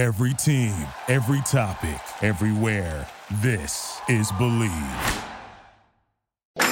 Every team, every topic, everywhere. This is Believe. The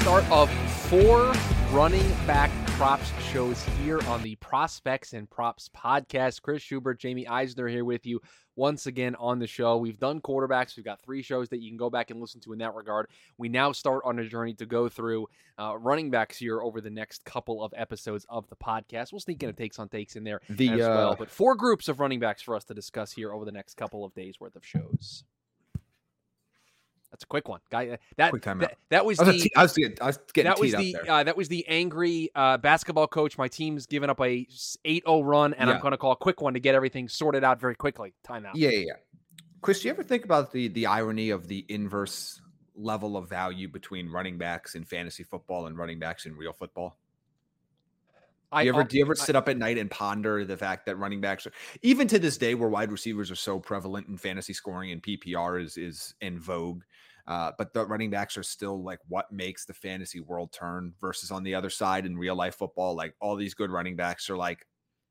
start of 4 running back props shows here on the Prospects and Props podcast. Chris Schubert, Jamie Eisner here with you once again on the show. We've done quarterbacks. We've got 3 shows that you can go back and listen to in that regard. We now start on a journey to go through running backs here over the next couple of episodes of the podcast. We'll sneak in a takes on takes in there as well. But 4 groups of running backs for us to discuss here over the next couple of days worth of shows. That's a quick one, guy. That was the angry basketball coach. My team's giving up a 8-0 run, and I'm going to call a quick one to get everything sorted out very quickly. Timeout. Yeah. Chris, do you ever think about the irony of the inverse level of value between running backs in fantasy football and running backs in real football? Do you ever sit up at night and ponder the fact that running backs, even to this day, where wide receivers are so prevalent in fantasy scoring and PPR is in vogue, but the running backs are still like what makes the fantasy world turn? Versus on the other side in real life football, like all these good running backs are like,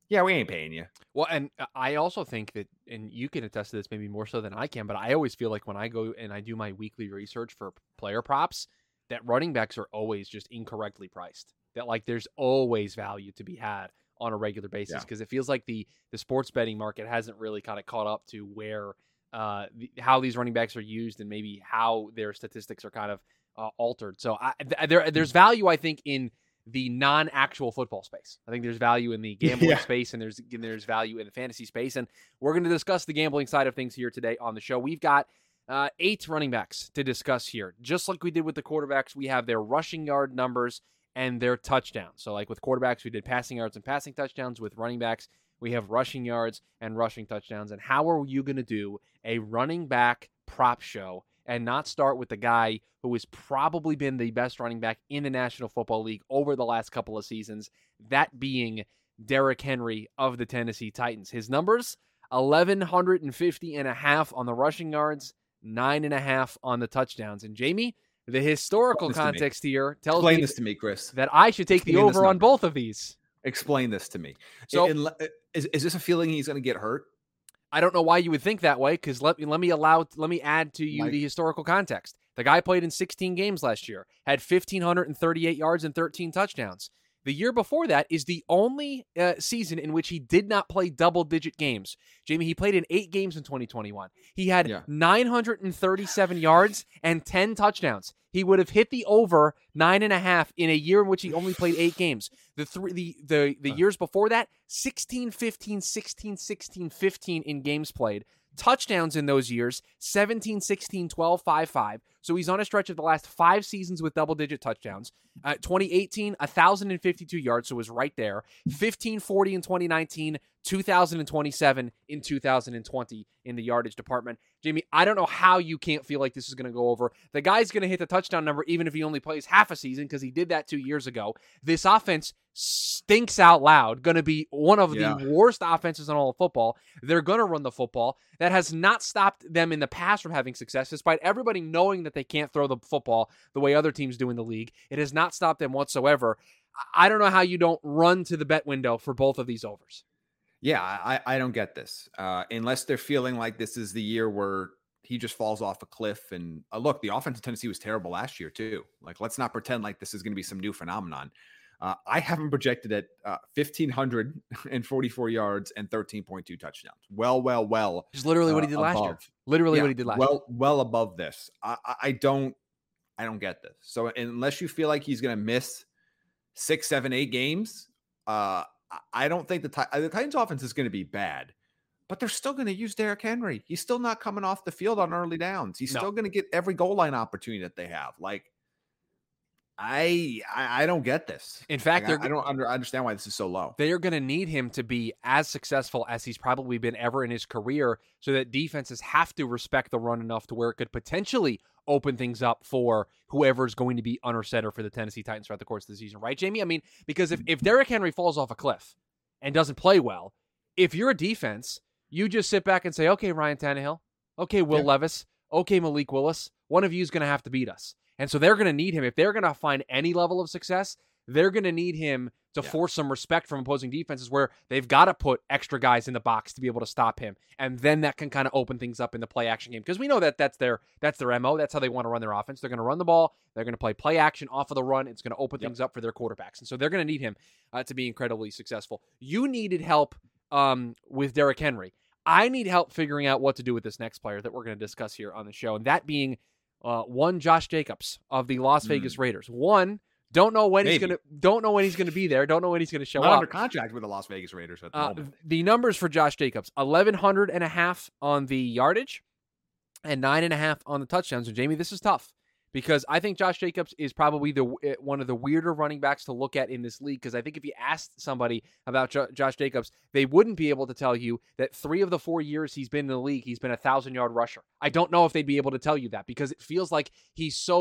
yeah, we ain't paying you. Well, and I also think that, and you can attest to this maybe more so than I can, but I always feel like when I go and I do my weekly research for player props, that running backs are always just incorrectly priced. That like there's always value to be had on a regular basis because it feels like the sports betting market hasn't really kind of caught up to where how these running backs are used and maybe how their statistics are kind of altered. So there's value, I think, in the non-actual football space. I think there's value in the gambling space and there's value in the fantasy space. And we're going to discuss the gambling side of things here today on the show. We've got 8 running backs to discuss here. Just like we did with the quarterbacks, we have their rushing yard numbers and their touchdowns. So like with quarterbacks, we did passing yards and passing touchdowns. With running backs, we have rushing yards and rushing touchdowns. And how are you going to do a running back prop show and not start with the guy who has probably been the best running back in the National Football League over the last couple of seasons, that being Derek Henry of the Tennessee Titans? His numbers, 1,150.5 on the rushing yards, 9.5 on the touchdowns. And Jamie, the historical context here tells me that I should take the over on both of these. Explain this to me. So is this a feeling he's going to get hurt? I don't know why you would think that way, because let me add to you the historical context. The guy played in 16 games last year, had 1,538 yards and 13 touchdowns. The year before that is the only season in which he did not play double-digit games. Jamie, he played in 8 games in 2021. He had 937 yards and 10 touchdowns. He would have hit the over 9.5 in a year in which he only played 8 games. The years before that, 16, 15, 16, 16, 15 in games played. Touchdowns in those years, 17, 16, 12, 5, 5. So he's on a stretch of the last 5 seasons with double-digit touchdowns. 2018, 1,052 yards, so it was right there. 1,540 in 2019, 2,027 in 2020 in the yardage department. Jamie, I don't know how you can't feel like this is going to go over. The guy's going to hit the touchdown number even if he only plays half a season because he did that 2 years ago. This offense stinks out loud, going to be one of the worst offenses in all of football. They're going to run the football. That has not stopped them in the past from having success, despite everybody knowing that they can't throw the football the way other teams do in the league. It has not stopped them whatsoever. I don't know how you don't run to the bet window for both of these overs. Yeah, I don't get this. Unless they're feeling like this is the year where he just falls off a cliff. And look, the offense of Tennessee was terrible last year too. Like, let's not pretend like this is going to be some new phenomenon. I have him projected at 1,544 yards and 13.2 touchdowns. Well. Just literally what he did last year. Well above this. I don't get this. So unless you feel like he's going to miss 6, 7, 8 games, I don't think the Titans offense is going to be bad, but they're still going to use Derrick Henry. He's still not coming off the field on early downs. He's still going to get every goal line opportunity that they have. Like, I don't get this. In fact, like, I don't understand why this is so low. They are going to need him to be as successful as he's probably been ever in his career so that defenses have to respect the run enough to where it could potentially open things up for whoever's going to be under center for the Tennessee Titans throughout the course of the season. Right, Jamie? I mean, because if Derrick Henry falls off a cliff and doesn't play well, If you're a defense, you just sit back and say, okay, Ryan Tannehill, okay, Will Levis, okay, Malik Willis, one of you is going to have to beat us. And so they're going to need him. If they're going to find any level of success, they're going to need him to force some respect from opposing defenses where they've got to put extra guys in the box to be able to stop him. And then that can kind of open things up in the play action game. Because we know that that's their MO. That's how they want to run their offense. They're going to run the ball. They're going to play action off of the run. It's going to open things up for their quarterbacks. And so they're going to need him to be incredibly successful. You needed help with Derek Henry. I need help figuring out what to do with this next player that we're going to discuss here on the show. And that being Josh Jacobs of the Las Vegas Raiders. Don't know when he's gonna be there. Don't know when he's gonna show up. Under contract with the Las Vegas Raiders at the moment. The numbers for Josh Jacobs: 1,100.5 on the yardage, and 9.5 on the touchdowns. And Jamie, this is tough because I think Josh Jacobs is probably one of the weirder running backs to look at in this league. Because I think if you asked somebody about Josh Jacobs, they wouldn't be able to tell you that 3 of the 4 years he's been in the league, he's been a 1,000-yard rusher. I don't know if they'd be able to tell you that because it feels like he's so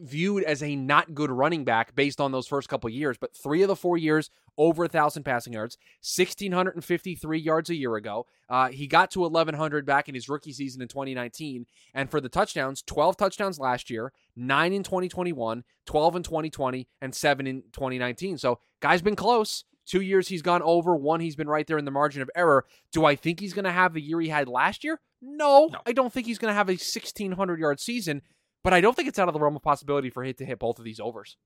viewed as a not good running back based on those first couple years, but 3 of the 4 years over 1,000 passing yards, 1,653 yards a year ago. He got to 1,100 back in his rookie season in 2019. And for the touchdowns, 12 touchdowns last year, 9 in 2021, 12 in 2020, and 7 in 2019. So guy's been close. 2 years he's gone over, 1 he's been right there in the margin of error. Do I think he's going to have the year he had last year? No. I don't think he's going to have a 1,600 yard season. But I don't think it's out of the realm of possibility for him to hit both of these overs.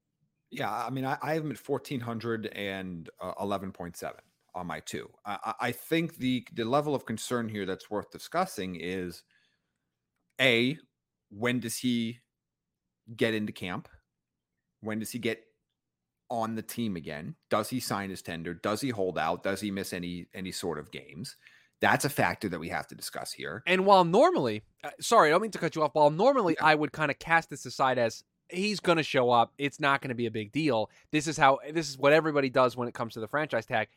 Yeah, I mean, I have him at 1,411.7 on my 2. I think the level of concern here that's worth discussing is, A, when does he get into camp? When does he get on the team again? Does he sign his tender? Does he hold out? Does he miss any sort of games? That's a factor that we have to discuss here. And while normally, I don't mean to cut you off. While normally I would kind of cast this aside as he's going to show up. It's not going to be a big deal. This is what everybody does when it comes to the franchise tag.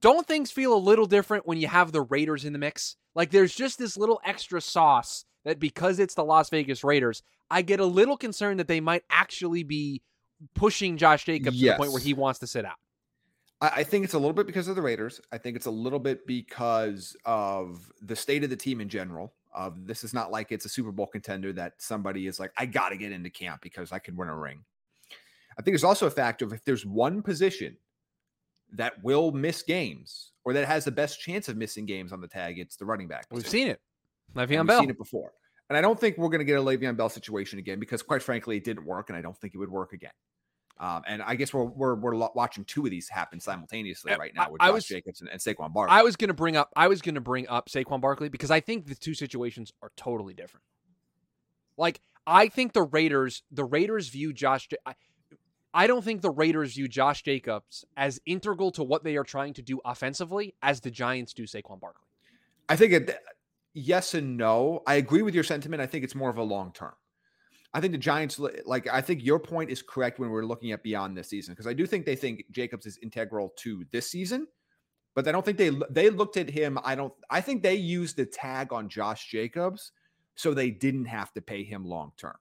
Don't things feel a little different when you have the Raiders in the mix? Like there's just this little extra sauce that because it's the Las Vegas Raiders, I get a little concerned that they might actually be pushing Josh Jacobs to the point where he wants to sit out. I think it's a little bit because of the Raiders. I think it's a little bit because of the state of the team in general. This is not like it's a Super Bowl contender that somebody is like, I got to get into camp because I could win a ring. I think there's also a factor of if there's one position that will miss games or that has the best chance of missing games on the tag, it's the running back position. We've seen it. Le'Veon Bell. We've seen it before. And I don't think we're going to get a Le'Veon Bell situation again because, quite frankly, it didn't work, and I don't think it would work again. And I guess we're watching 2 of these happen simultaneously right now with Josh Jacobs and Saquon Barkley. I was gonna bring up Saquon Barkley because I think the 2 situations are totally different. Like I think the Raiders view Josh. I don't think the Raiders view Josh Jacobs as integral to what they are trying to do offensively as the Giants do Saquon Barkley. I think yes and no. I agree with your sentiment. I think it's more of a long term. I think the Giants, I think your point is correct when we're looking at beyond this season, because I do think they think Jacobs is integral to this season, but I don't think they looked at him. I think they used the tag on Josh Jacobs so they didn't have to pay him long-term.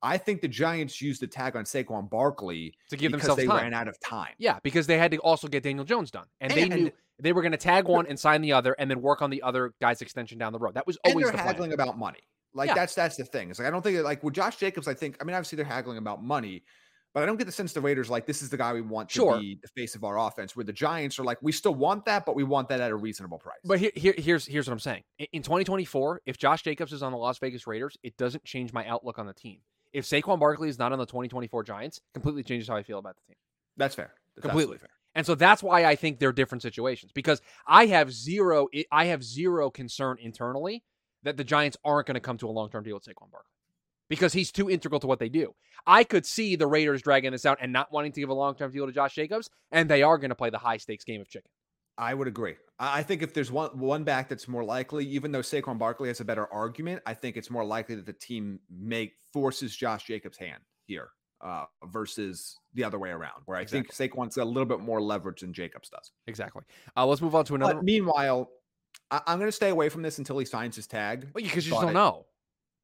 I think the Giants used the tag on Saquon Barkley to give themselves time. Because they ran out of time. Yeah, because they had to also get Daniel Jones done. And they knew they were going to tag one and sign the other and then work on the other guy's extension down the road. That was always the plan. And they're haggling about money. That's the thing. It's like, I don't think with Josh Jacobs, obviously they're haggling about money, but I don't get the sense the Raiders, this is the guy we want to be the face of our offense, where the Giants are we still want that, but we want that at a reasonable price. But here's what I'm saying. In 2024, if Josh Jacobs is on the Las Vegas Raiders, it doesn't change my outlook on the team. If Saquon Barkley is not on the 2024 Giants, completely changes how I feel about the team. That's fair. That's completely fair. And so that's why I think they're different situations, because I have zero concern internally that the Giants aren't going to come to a long-term deal with Saquon Barkley because he's too integral to what they do. I could see the Raiders dragging this out and not wanting to give a long-term deal to Josh Jacobs, and they are going to play the high-stakes game of chicken. I would agree. I think if there's one back that's more likely, even though Saquon Barkley has a better argument, I think it's more likely that the team forces Josh Jacobs' hand here versus the other way around, where I think Saquon's got a little bit more leverage than Jacobs does. Exactly. Let's move on to another. But meanwhile, I'm going to stay away from this until he signs his tag. Well, because you just don't know.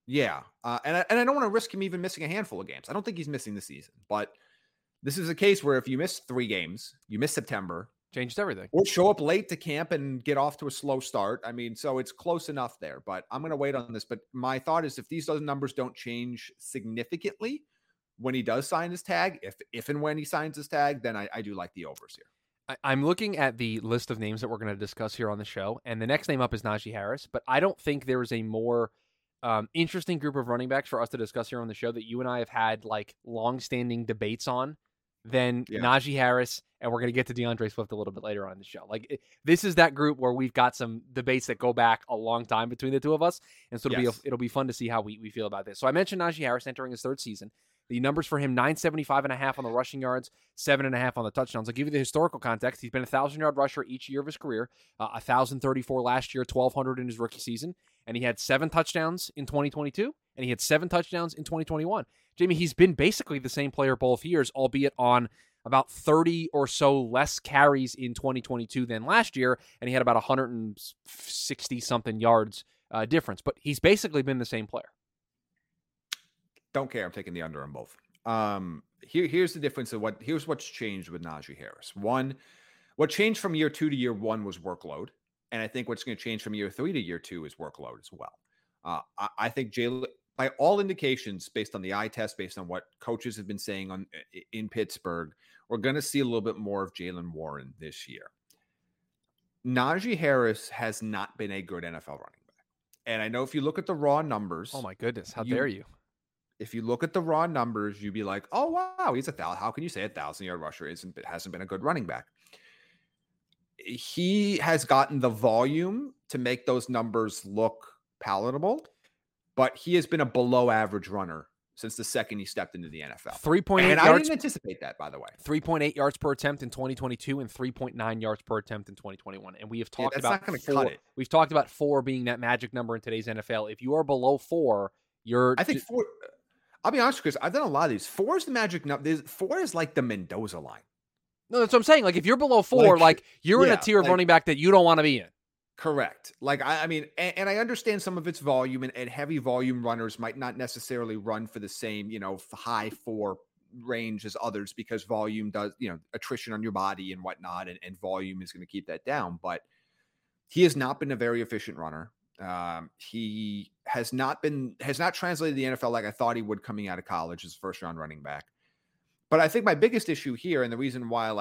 Yeah. And I don't want to risk him even missing a handful of games. I don't think he's missing the season. But this is a case where if you miss 3 games, you miss September, Changed everything. Or show up late to camp and get off to a slow start. I mean, so it's close enough there, but I'm going to wait on this. But my thought is if these other numbers don't change significantly when he does sign his tag, if and when he signs his tag, then I do like the overs here. I'm looking at the list of names that we're going to discuss here on the show, and the next name up is Najee Harris, but I don't think there is a more interesting group of running backs for us to discuss here on the show that you and I have had like long-standing debates on than Najee Harris, and we're going to get to DeAndre Swift a little bit later on in the show. Like this is that group where we've got some debates that go back a long time between the two of us, and so it'll be fun to see how we feel about this. So I mentioned Najee Harris entering his third season. The numbers for him, 975.5 on the rushing yards, 7.5 on the touchdowns. I'll give you the historical context. He's been a 1,000-yard rusher each year of his career, 1,034 last year, 1,200 in his rookie season, and he had 7 touchdowns in 2022, and he had 7 touchdowns in 2021. Jamie, he's been basically the same player both years, albeit on about 30 or so less carries in 2022 than last year, and he had about 160-something yards difference. But he's basically been the same player. Don't care. I'm taking the under on both. Here's the difference of here's what's changed with Najee Harris. One, what changed from year 2 to year 1 was workload. And I think what's going to change from year 3 to year 2 is workload as well. I think Jaylen, by all indications, based on the eye test, based on what coaches have been saying in Pittsburgh, we're going to see a little bit more of Jaylen Warren this year. Najee Harris has not been a good NFL running back. And I know if you look at the raw numbers. Oh my goodness. How dare you? If you look at the raw numbers, you'd be like, oh, wow, he's 1,000. How can you say 1,000-yard rusher hasn't been a good running back? He has gotten the volume to make those numbers look palatable, but he has been a below-average runner since the second he stepped into the NFL. 3.8 yards. And I didn't anticipate that, by the way. 3.8 yards per attempt in 2022 and 3.9 yards per attempt in 2021. And we have talked about 4. We've talked about 4 being that magic number in today's NFL. If you are below 4, you're... I think 4... I'll be honest, Chris, I've done a lot of these. 4 is the magic number. 4 is like the Mendoza line. No, that's what I'm saying. Like, if you're below 4, like you're in a tier of running back that you don't want to be in. Correct. Like, I mean, and I understand some of its volume and heavy volume runners might not necessarily run for the same, high 4 range as others because volume does, attrition on your body and whatnot, and volume is going to keep that down. But he has not been a very efficient runner. He has not translated the NFL like I thought he would coming out of college as first-round running back. But I think my biggest issue here, and the reason why,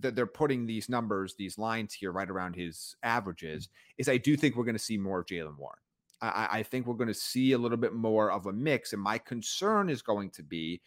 they're putting these numbers, these lines here right around his averages, is I do think we're going to see more of Jaylen Warren. I think we're going to see a little bit more of a mix, and my concern is going to be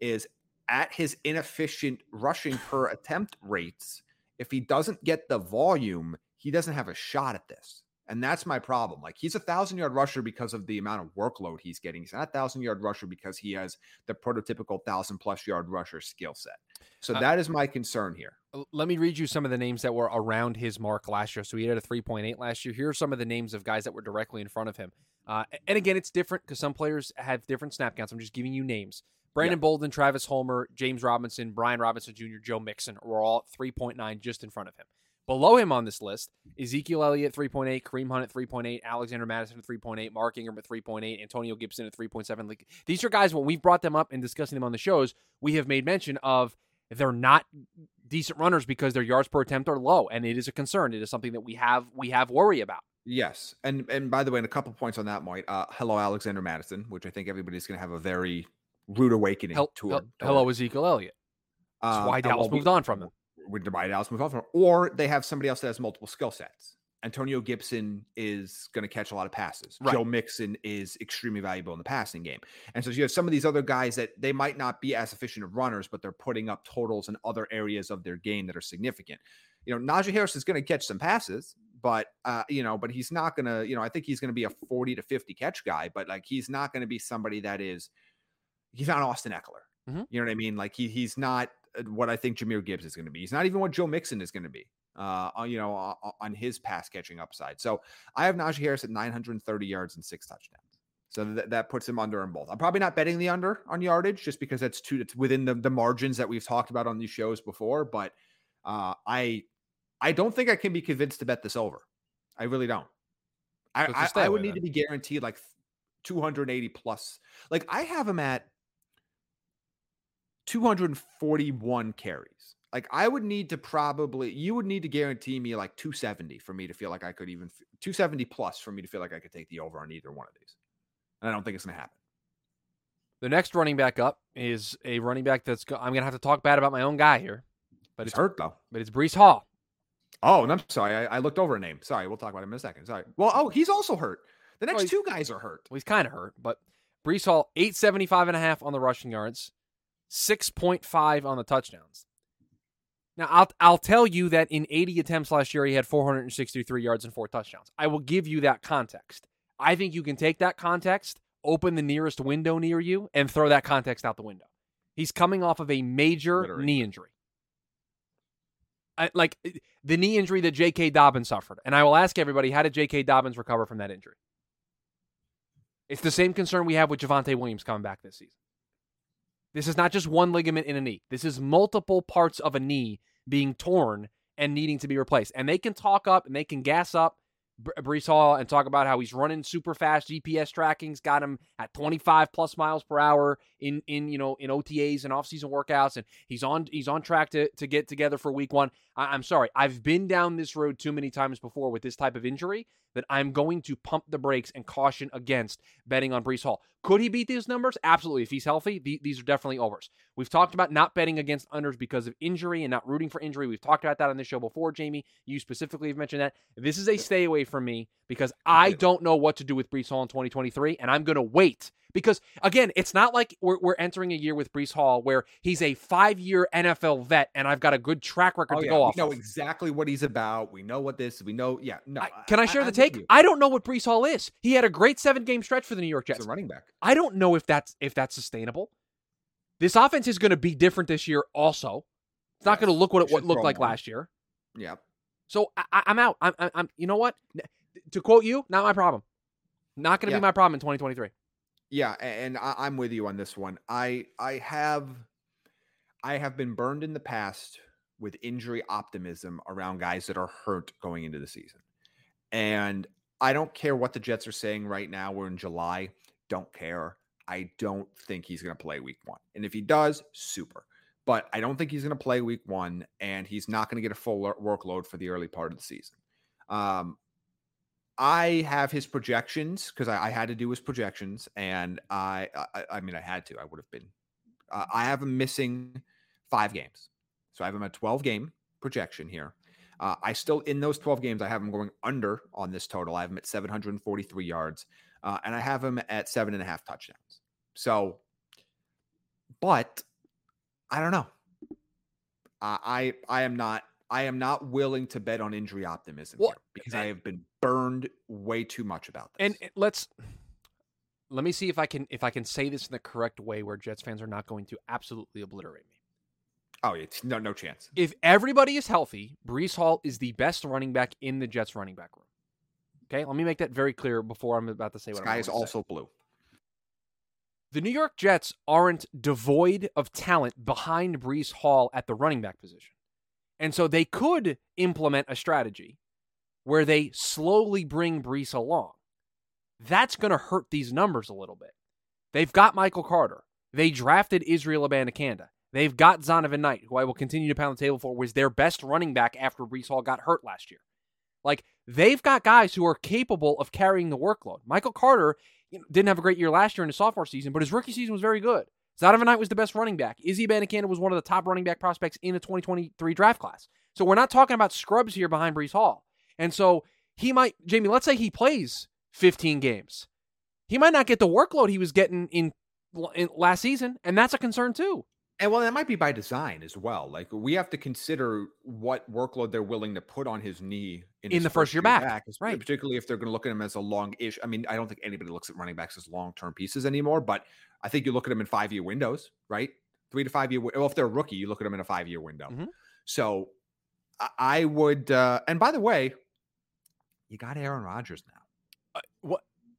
is at his inefficient rushing per attempt rates, if he doesn't get the volume, he doesn't have a shot at this. And that's my problem. Like, he's a 1,000-yard rusher because of the amount of workload he's getting. He's not a 1,000-yard rusher because he has the prototypical 1,000-plus-yard rusher skill set. So that is my concern here. Let me read you some of the names that were around his mark last year. So he had a 3.8 last year. Here are some of the names of guys that were directly in front of him. And again, it's different because some players have different snap counts. I'm just giving you names. Brandon Bolden, Travis Homer, James Robinson, Brian Robinson Jr., Joe Mixon were all at 3.9 just in front of him. Below him on this list, Ezekiel Elliott, 3.8, Kareem Hunt at 3.8, Alexander Madison at 3.8, Mark Ingram at 3.8, Antonio Gibson at 3.7. Like, these are guys, when we've brought them up and discussing them on the shows, we have made mention of they're not decent runners because their yards per attempt are low, and it is a concern. It is something that we have worry about. Yes, and by the way, and a couple points on that, Mike. Hello, Alexander Madison, which I think everybody's going to have a very rude awakening to. Hello, Ezekiel Elliott. That's why Dallas moved on from him. Would Devontae Dallas move off, or they have somebody else that has multiple skill sets. Antonio Gibson is going to catch a lot of passes. Right. Joe Mixon is extremely valuable in the passing game. And so you have some of these other guys that they might not be as efficient of runners, but they're putting up totals in other areas of their game that are significant. Najee Harris is going to catch some passes, but he's not going to, I think he's going to be a 40 to 50 catch guy, but like, he's not going to be somebody he's not Austin Eckler. Mm-hmm. You know what I mean? Like he's not what I think Jahmyr Gibbs is going to be. He's not even what Joe Mixon is going to be, on his pass catching upside. So I have Najee Harris at 930 yards and 6 touchdowns. So that puts him under on both. I'm probably not betting the under on yardage just because it's within the margins that we've talked about on these shows before. But I don't think I can be convinced to bet this over. I really don't. I would need to be guaranteed like 280 plus. Like I have him at 241 carries. Like I would need to probably, you would need to guarantee me like 270 for me to feel like I could even, 270 plus for me to feel like I could take the over on either one of these. And I don't think it's going to happen. The next running back up is a running back that's, I'm going to have to talk bad about my own guy here. But it's hurt though. But it's Breece Hall. Oh, and I'm sorry. I looked over a name. Sorry. We'll talk about him in a second. Sorry. Well, oh, he's also hurt. The next two guys are hurt. Well, he's kind of hurt, but Breece Hall, 875.5 on the rushing yards, 6.5 on the touchdowns. Now, I'll tell you that in 80 attempts last year, he had 463 yards and 4 touchdowns. I will give you that context. I think you can take that context, open the nearest window near you, and throw that context out the window. He's coming off of a major knee injury. Like the knee injury that J.K. Dobbins suffered. And I will ask everybody, how did J.K. Dobbins recover from that injury? It's the same concern we have with Javonte Williams coming back this season. This is not just one ligament in a knee. This is multiple parts of a knee being torn and needing to be replaced. And they can talk up and they can gas up Breece Hall and talk about how he's running super fast. GPS tracking's got him at 25 plus miles per hour in OTAs and offseason workouts. And he's on track to get together for week one. I'm sorry. I've been down this road too many times before with this type of injury that I'm going to pump the brakes and caution against betting on Breece Hall. Could he beat these numbers? Absolutely. If he's healthy, these are definitely overs. We've talked about not betting against unders because of injury and not rooting for injury. We've talked about that on this show before, Jamie. You specifically have mentioned that. This is a stay away from me because I don't know what to do with Breece Hall in 2023, and I'm going to wait. Because, again, it's not like we're entering a year with Breece Hall where he's a 5-year NFL vet and I've got a good track record to go off. We know exactly what he's about. We know what this. We know, Can I share the take? I don't know what Breece Hall is. He had a great 7-game stretch for the New York Jets. He's a running back. I don't know if that's sustainable. This offense is going to be different this year also. It's not going to look what it looked like last year. Yeah. So I'm out. I'm. You know what? To quote you, not my problem. Not going to be my problem in 2023. Yeah, and I'm with you on this one. I have been burned in the past with injury optimism around guys that are hurt going into the season. And I don't care what the Jets are saying right now. We're in July. Don't care. I don't think he's going to play week one. And if he does, super. But I don't think he's going to play week one, and he's not going to get a full workload for the early part of the season. I have his projections because I had to do his projections, and I mean, I had to. I would have been. I have him missing 5 games, so I have him a 12-game projection here. I still in those 12 games, I have him going under on this total. I have him at 743 yards, and I have him at 7.5 touchdowns. So, but I don't know. I am not willing to bet on injury optimism here because I have been burned way too much about this. And let me see if I can say this in the correct way where Jets fans are not going to absolutely obliterate me. Oh, it's no chance. If everybody is healthy, Breece Hall is the best running back in the Jets running back room. Okay, let me make that very clear before I'm about to say what I'm going to say. Sky is also blue. The New York Jets aren't devoid of talent behind Breece Hall at the running back position. And so they could implement a strategy where they slowly bring Breece along. That's going to hurt these numbers a little bit. They've got Michael Carter. They drafted Israel Abanikanda. They've got Zonovan Knight, who I will continue to pound the table for, was their best running back after Breece Hall got hurt last year. Like, they've got guys who are capable of carrying the workload. Michael Carter didn't have a great year last year in his sophomore season, but his rookie season was very good. Zonovan Knight was the best running back. Izzy Abanikanda was one of the top running back prospects in the 2023 draft class. So we're not talking about scrubs here behind Breece Hall. And so he might, Jamie, let's say he plays 15 games. He might not get the workload he was getting in last season, and that's a concern too. And well, that might be by design as well. Like, we have to consider what workload they're willing to put on his knee in the first year back. Right. Particularly if they're going to look at him as a long-ish. I mean, I don't think anybody looks at running backs as long-term pieces anymore, but I think you look at him in 5-year windows, right? 3 to 5 year. Well, if they're a rookie, you look at him in a 5-year window. Mm-hmm. So I would, and by the way, you got Aaron Rodgers now.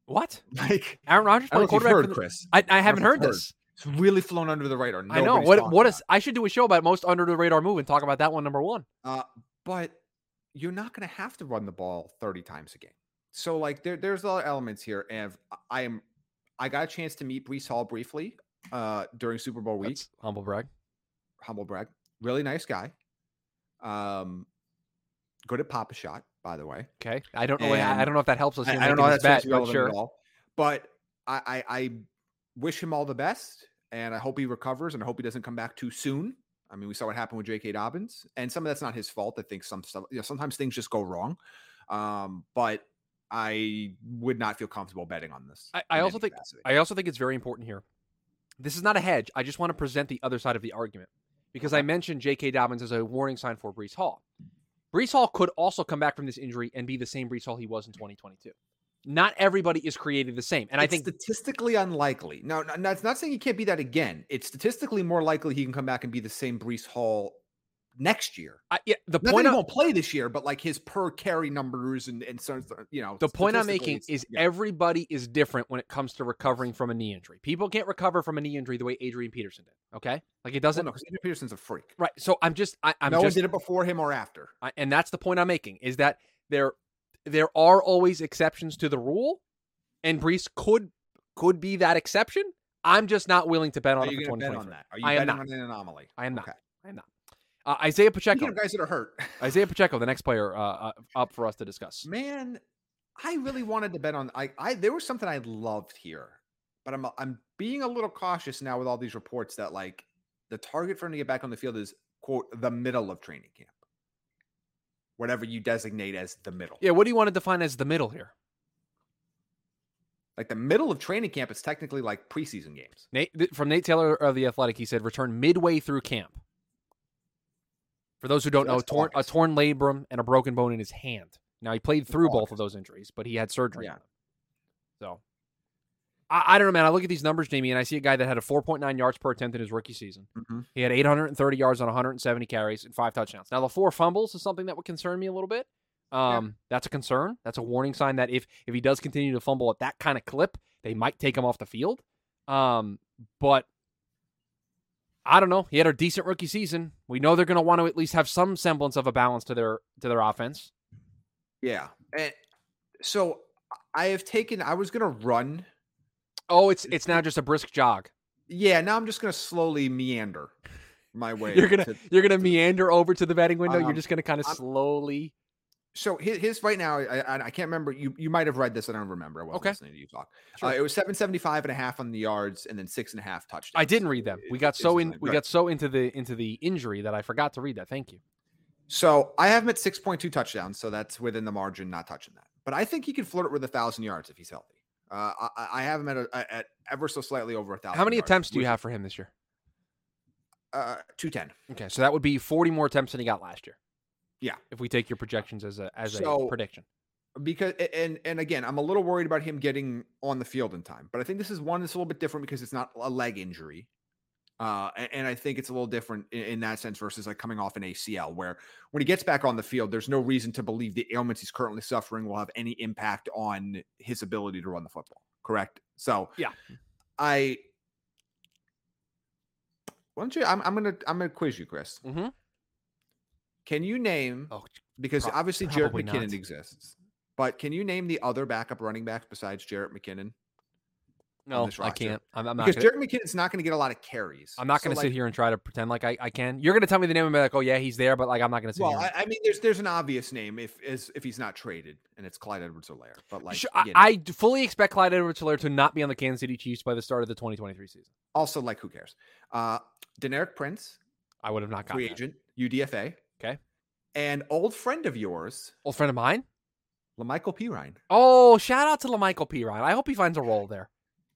What? Like, Aaron Rodgers playing quarterback? Heard, Chris. I haven't heard this. It's really flown under the radar. Nobody's I know. What is? I should do a show about most under the radar move and talk about that one, number one. But you're not going to have to run the ball 30 times a game. So like there's a lot of elements here. And I got a chance to meet Breece Hall briefly during Super Bowl week. That's humble brag. Really nice guy. Go to Papa Shot, by the way. Okay. I don't know if that helps us. I don't know if that's relevant at all. But I wish him all the best, and I hope he recovers, and I hope he doesn't come back too soon. I mean, we saw what happened with J.K. Dobbins, and some of that's not his fault. I think some stuff, sometimes things just go wrong. But I would not feel comfortable betting on this. I also think it's very important here. This is not a hedge. I just want to present the other side of the argument, because I mentioned J.K. Dobbins as a warning sign for Breece Hall. Breece Hall could also come back from this injury and be the same Breece Hall he was in 2022. Not everybody is created the same. And I think statistically unlikely. Now, that's not saying he can't be that again. It's statistically more likely he can come back and be the same Breece Hall next year. He won't play this year, but like his per carry numbers and the point I'm making is everybody is different when it comes to recovering from a knee injury. People can't recover from a knee injury the way Adrian Peterson did. Okay. Like it doesn't, because Adrian Peterson's a freak. Right. So no one did it before him or after. And that's the point I'm making, is that there are always exceptions to the rule, and Breece could be that exception. I'm just not willing to bet on it for 2023. Are you betting on an anomaly? I am not. Okay. I am not. Isaiah Pacheco. Speaking of guys that are hurt. Isaiah Pacheco, the next player up for us to discuss. Man, I really wanted to bet on. There was something I loved here, but I'm being a little cautious now with all these reports that like the target for him to get back on the field is quote the middle of training camp, whatever you designate as the middle. Yeah, what do you want to define as the middle here? Like the middle of training camp is technically like preseason games. From Nate Taylor of The Athletic, he said return midway through camp. For those who don't know, a torn labrum and a broken bone in his hand. Now, he played through both of those injuries, but he had surgery on them. So, I don't know, man. I look at these numbers, Jamie, and I see a guy that had a 4.9 yards per attempt in his rookie season. Mm-hmm. He had 830 yards on 170 carries and 5 touchdowns. Now, the 4 fumbles is something that would concern me a little bit. That's a concern. That's a warning sign that if he does continue to fumble at that kind of clip, they might take him off the field. But I don't know. He had a decent rookie season. We know they're going to want to at least have some semblance of a balance to their offense. Yeah. And so I was going to run. Oh, it's now just a brisk jog. Yeah. Now I'm just going to slowly meander my way. You're going to meander over to the betting window. You're just going to kind of slowly. So his right now, I can't remember. You might have read this. I don't remember. I wasn't listening to you talk. Sure. It was 775 and a half on the yards, and then 6.5 touchdowns. I didn't read them. We got so into the injury that I forgot to read that. Thank you. So I have him at 6.2 touchdowns. So that's within the margin, not touching that. But I think he can flirt with 1,000 yards if he's healthy. I have him at ever so slightly over 1,000. How many attempts do you have for him this year? 210. Okay, so that would be 40 more attempts than he got last year. Yeah, if we take your projections as a prediction, because and again, I'm a little worried about him getting on the field in time. But I think this is one that's a little bit different because it's not a leg injury, and I think it's a little different in that sense versus like coming off an ACL, where when he gets back on the field, there's no reason to believe the ailments he's currently suffering will have any impact on his ability to run the football. Correct. So yeah, why don't you? I'm gonna quiz you, Chris. Mm-hmm. Can you name, because obviously Jared McKinnon exists, but can you name the other backup running backs besides Jared McKinnon? No, I can't. Jared McKinnon's not going to get a lot of carries. I'm not going to sit here and try to pretend like I can. You're going to tell me the name and be like, oh yeah, he's there, but like I'm not going to sit here. Well, I mean, there's an obvious name if he's not traded, and it's Clyde Edwards-Helaire. But like, I fully expect Clyde Edwards-Helaire to not be on the Kansas City Chiefs by the start of the 2023 season. Also, like, who cares? Deneric Prince. I would have not gotten free agent UDFA. Okay. An old friend of yours. Old friend of mine? LaMichael P. Ryan. Oh, shout out to LaMichael P. Ryan. I hope he finds a role there.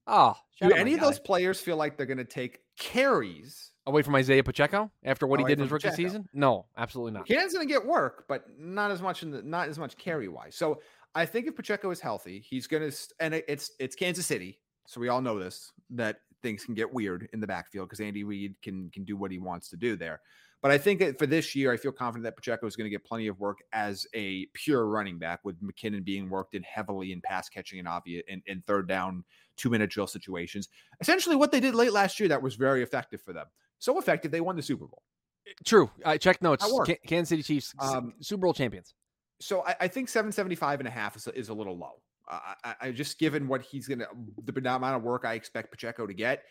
Oh, do any of those players feel like they're going to take carries away from Isaiah Pacheco after what he did in his rookie season? No, absolutely not. He's going to get work, but not as much carry wise. So I think if Pacheco is healthy, he's going to, and it's Kansas City. So we all know this, that things can get weird in the backfield because Andy Reid can do what he wants to do there. But I think that for this year, I feel confident that Pacheco is going to get plenty of work as a pure running back, with McKinnon being worked in heavily in pass catching and obvious in third down, 2-minute drill situations. Essentially what they did late last year that was very effective for them. So effective, they won the Super Bowl. True. I checked notes. Kansas City Chiefs, Super Bowl champions. So I think 775 and a half is a little low. I just, given what the amount of work I expect Pacheco to get,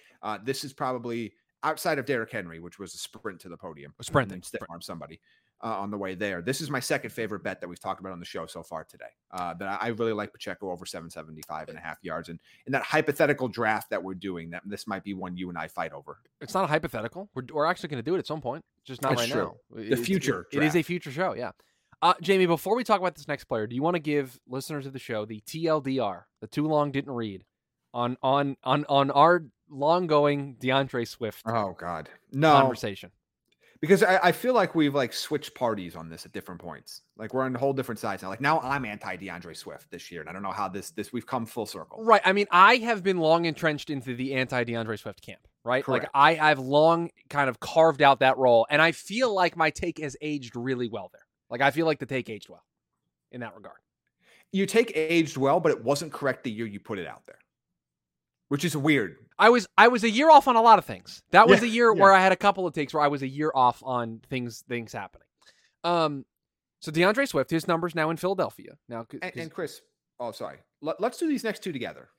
this is probably, outside of Derek Henry, which was a sprint to the podium, a sprint and stiff arm somebody. on the way there. This is my second favorite bet that we've talked about on the show so far today. That I really like Pacheco over 775 and a half yards. And in that hypothetical draft that we're doing, that this might be one you and I fight over. It's not a hypothetical. We're actually going to do it at some point. Just not right now. The future. It is a future show. Yeah. Jamie, before we talk about this next player, do you want to give listeners of the show the TLDR, the too long didn't read, on our long going DeAndre Swift? Oh God, no conversation. Because I feel like we've like switched parties on this at different points. Like we're on whole different sides now. Like now I'm anti DeAndre Swift this year, and I don't know how this we've come full circle. Right. I mean, I have been long entrenched into the anti DeAndre Swift camp. Right. Correct. Like I've long kind of carved out that role, and I feel like my take has aged really well there. Like I feel like the take aged well in that regard. Your take aged well, but it wasn't correct the year you put it out there, which is weird. I was a year off on a lot of things. That was a year where I had a couple of takes where I was a year off on things happening. So DeAndre Swift, his numbers now in Philadelphia. Now, and Chris, let's do these next two together.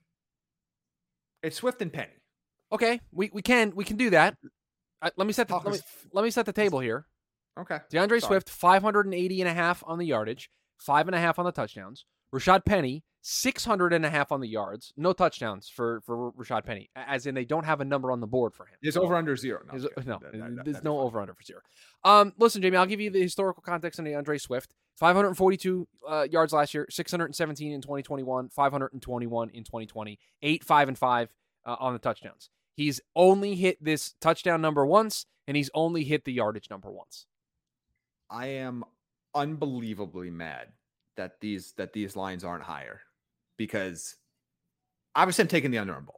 It's Swift and Penny. Okay, we can do that. Let me set the table here. Okay, DeAndre Swift, 580 and a half on the yardage, 5.5 on the touchdowns. Rashad Penny, 600 and a half on the yards, no touchdowns for Rashad Penny, as in they don't have a number on the board for him. There's over under zero. There's no over under for zero. Listen, Jamie, I'll give you the historical context on DeAndre Swift. 542 yards last year, 617 in 2021, 521 in 2020, 8, 5, and 5 on the touchdowns. He's only hit this touchdown number once, and he's only hit the yardage number once. I am unbelievably mad that these lines aren't higher, because obviously I'm taking the under on both,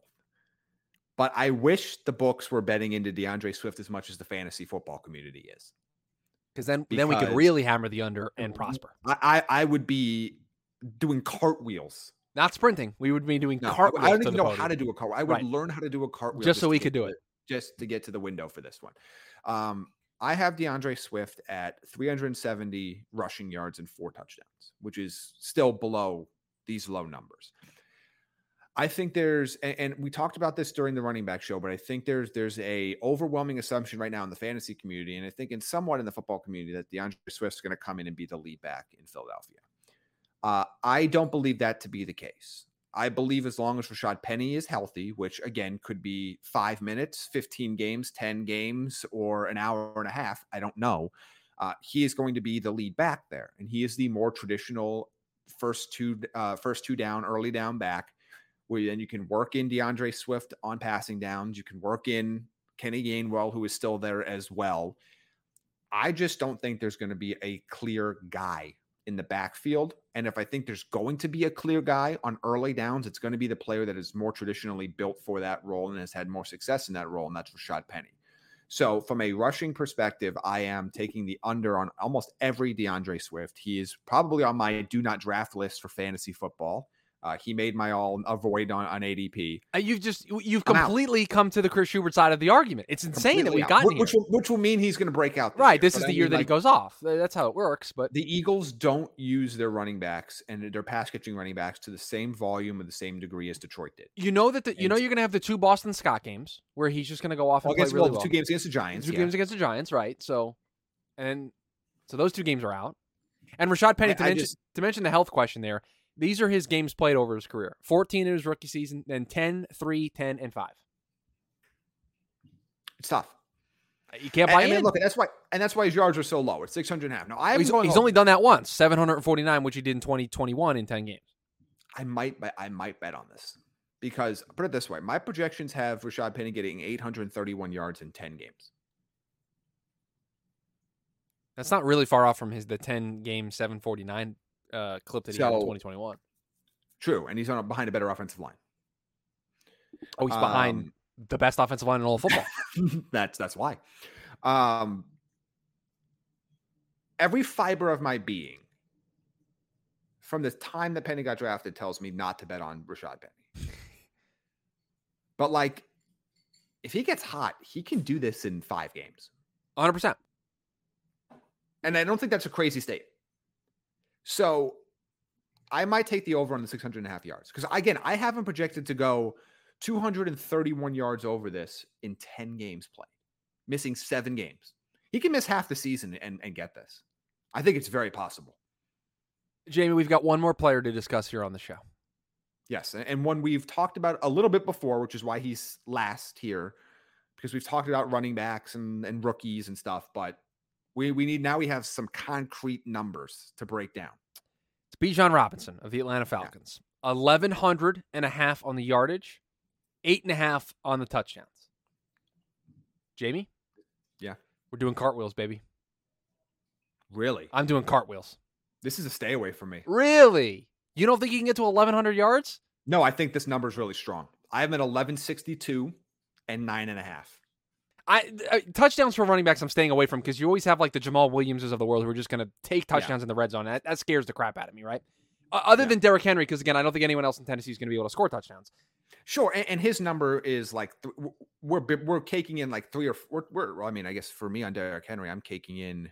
but I wish the books were betting into DeAndre Swift as much as the fantasy football community is. Because then we could really hammer the under and prosper. I would be doing cartwheels. Not sprinting. We would be doing cartwheels. I don't even know how to do a cartwheel. I would learn how to do a cartwheel. Just so we could do it. Just to get to the window for this one. I have DeAndre Swift at 370 rushing yards and 4 touchdowns, which is still below these low numbers. I think there's, and we talked about this during the running back show, but I think there's a overwhelming assumption right now in the fantasy community, and I think in somewhat in the football community, that DeAndre Swift's going to come in and be the lead back in Philadelphia. I don't believe that to be the case. I believe as long as Rashad Penny is healthy, which again could be 5 minutes, 15 games, 10 games, or an hour and a half, I don't know. He is going to be the lead back there. And he is the more traditional first two down, early down back, where then you can work in DeAndre Swift on passing downs. You can work in Kenny Gainwell, who is still there as well. I just don't think there's going to be a clear guy in the backfield. And if I think there's going to be a clear guy on early downs, it's going to be the player that is more traditionally built for that role and has had more success in that role, and that's Rashad Penny. So from a rushing perspective, I am taking the under on almost every DeAndre Swift. He is probably on my do not draft list for fantasy football. He made my all avoid on ADP. You've completely come to the Chris Schubert side of the argument. It's insane that we've gotten here. Which will mean he's going to break out. Right. This is the year that he goes off. That's how it works. But the Eagles don't use their running backs and their pass catching running backs to the same volume or the same degree as Detroit did. You know that you're going to have the 2 Boston Scott games where he's just going to go off and play really well. 2 games against the Giants. 2 games against the Giants. Right. So those 2 games are out. And Rashad Penny, to mention the health question there. These are his games played over his career. 14 in his rookie season, then 10, 3, 10, and 5. It's tough. You can't buy in. Look, that's why his yards are so low. It's 600.5. Now, he's only done that once, 749, which he did in 2021 in 10 games. I might bet on this because, put it this way, my projections have Rashad Penny getting 831 yards in 10 games. That's not really far off from the 10-game 749. Clip that he had in 2021. True, and he's on behind a better offensive line. Oh, he's behind the best offensive line in all of football. that's why. Every fiber of my being, from the time that Penny got drafted, tells me not to bet on Rashad Penny. But like, if he gets hot, he can do this in 5 games. 100%. And I don't think that's a crazy statement. So I might take the over on the 600.5 yards. Because again, I haven't projected to go 231 yards over this in 10 games played, missing 7 games. He can miss half the season and get this. I think it's very possible. Jamie, we've got one more player to discuss here on the show. Yes, and one we've talked about a little bit before, which is why he's last here, because we've talked about running backs and rookies and stuff, but we have some concrete numbers to break down. It's Bijan Robinson of the Atlanta Falcons. 1,100.5 on the yardage, 8.5 on the touchdowns. Jamie? Yeah. We're doing cartwheels, baby. Really? I'm doing cartwheels. This is a stay away from me. Really? You don't think you can get to 1,100 yards? No, I think this number is really strong. I'm at 1,162 and 9.5. Touchdowns for running backs I'm staying away from, because you always have like the Jamal Williamses of the world who are just going to take touchdowns in the red zone. That scares the crap out of me, right? Other than Derek Henry, because, again, I don't think anyone else in Tennessee is going to be able to score touchdowns. Sure, and his number is like we're caking in like three or four. I mean, I guess for me on Derek Henry, I'm caking in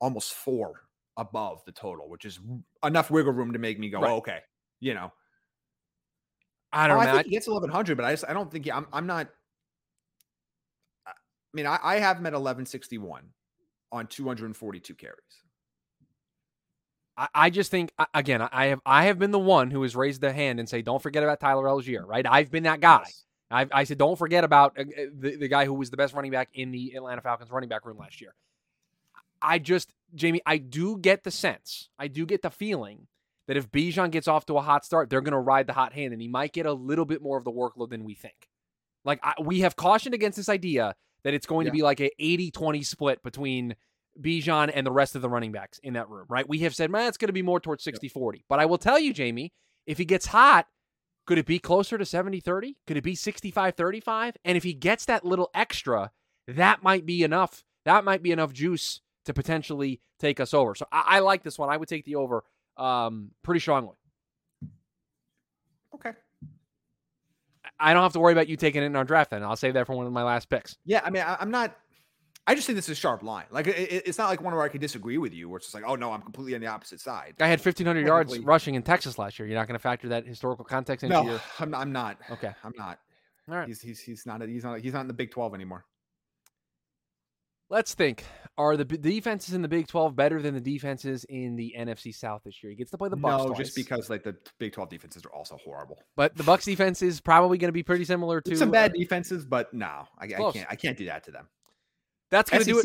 almost four above the total, which is enough wiggle room to make me go, oh, okay, you know. I don't know. I think he gets 1,100, but I don't think I'm not. I mean, I have him at 1,161 on 242 carries. I just think, again, I have been the one who has raised the hand and say, don't forget about Tyler Algier, right? I've been that guy. Yes. I said, don't forget about the guy who was the best running back in the Atlanta Falcons running back room last year. I just, Jamie, I do get the feeling that if Bijan gets off to a hot start, they're going to ride the hot hand, and he might get a little bit more of the workload than we think. Like, we have cautioned against this idea that it's going to be like an 80-20 split between Bijan and the rest of the running backs in that room, right? We have said, man, it's going to be more towards 60-40. But I will tell you, Jamie, if he gets hot, could it be closer to 70-30? Could it be 65-35? And if he gets that little extra, that might be enough. That might be enough juice to potentially take us over. So I like this one. I would take the over pretty strongly. Okay. I don't have to worry about you taking it in our draft then. I'll save that for one of my last picks. Yeah, I mean, I just think this is a sharp line. Like, it's not like one where I could disagree with you, where it's just like, oh, no, I'm completely on the opposite side. I had 1,500 yards rushing in Texas last year. You're not going to factor that historical context into your... No, I'm not. Okay. I'm not. All right. He's not in the Big 12 anymore. Let's think. Are the defenses in the Big 12 better than the defenses in the NFC South this year? He gets to play the Bucs twice. Just because like the Big 12 defenses are also horrible. But the Bucs defense is probably going to be pretty similar to... Some bad defenses, but no. I can't do that to them. That's going to do it.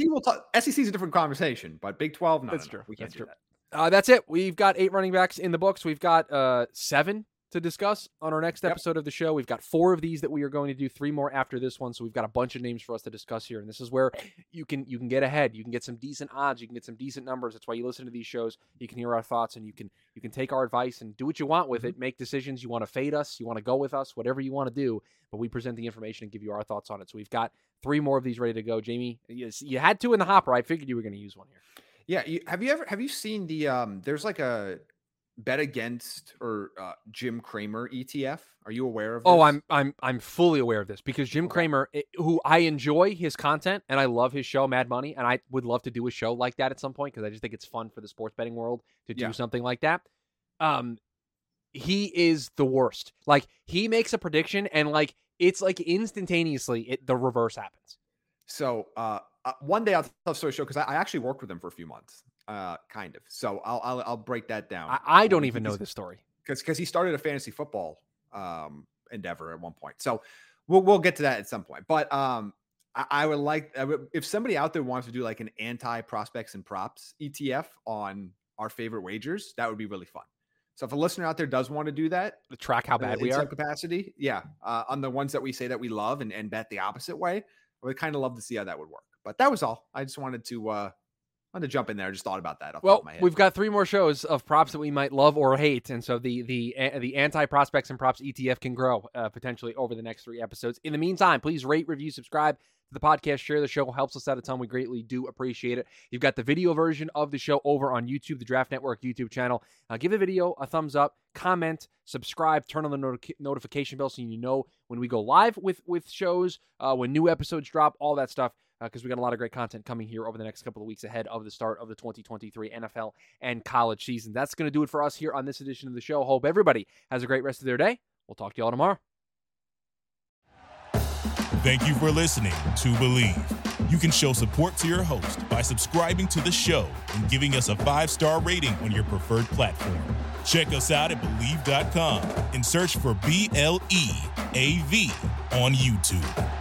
SEC is a different conversation, but Big 12, no, that's true. We can't do that. That's it. We've got 8 running backs in the books. We've got 7 to discuss on our next episode of the show. We've got 4 of these that we are going to do, 3 more after this one. So we've got a bunch of names for us to discuss here. And this is where you can get ahead. You can get some decent odds. You can get some decent numbers. That's why you listen to these shows. You can hear our thoughts, and you can take our advice and do what you want with it. Make decisions. You want to fade us. You want to go with us, whatever you want to do. But we present the information and give you our thoughts on it. So we've got 3 more of these ready to go. Jamie, you had 2 in the hopper. I figured you were going to use one here. Yeah. Have you seen the, there's like a bet against or Jim Cramer ETF. Are you aware of this? Oh, I'm fully aware of this, because Jim Cramer, who I enjoy his content and I love his show Mad Money. And I would love to do a show like that at some point, because I just think it's fun for the sports betting world to do something like that. He is the worst. Like, he makes a prediction and like, it's like instantaneously the reverse happens. So one day I'll tell a story show, because I actually worked with him for a few months, kind of. So I'll break that down. I don't even know this story, because he started a fantasy football endeavor at one point. So we'll get to that at some point. But I would, if somebody out there wants to do like an anti-prospects and props ETF on our favorite wagers, that would be really fun. So if a listener out there does want to do that, to track how bad we are in capacity, on the ones that we say that we love and bet the opposite way, I would kind of love to see how that would work. But that was all. I just wanted to jump in there. I just thought about that. Off the top of my head. We've got 3 more shows of props that we might love or hate, and so the anti-prospects and props ETF can grow potentially over the next 3 episodes. In the meantime, please rate, review, subscribe to the podcast, share the show. Helps us out a ton. We greatly do appreciate it. You've got the video version of the show over on YouTube, the Draft Network YouTube channel. Give the video a thumbs up, comment, subscribe, turn on the notification bell so you know when we go live with shows, when new episodes drop, all that stuff, because we got a lot of great content coming here over the next couple of weeks ahead of the start of the 2023 NFL and college season. That's going to do it for us here on this edition of the show. Hope everybody has a great rest of their day. We'll talk to you all tomorrow. Thank you for listening to Believe. You can show support to your host by subscribing to the show and giving us a 5-star rating on your preferred platform. Check us out at Believe.com and search for Bleav on YouTube.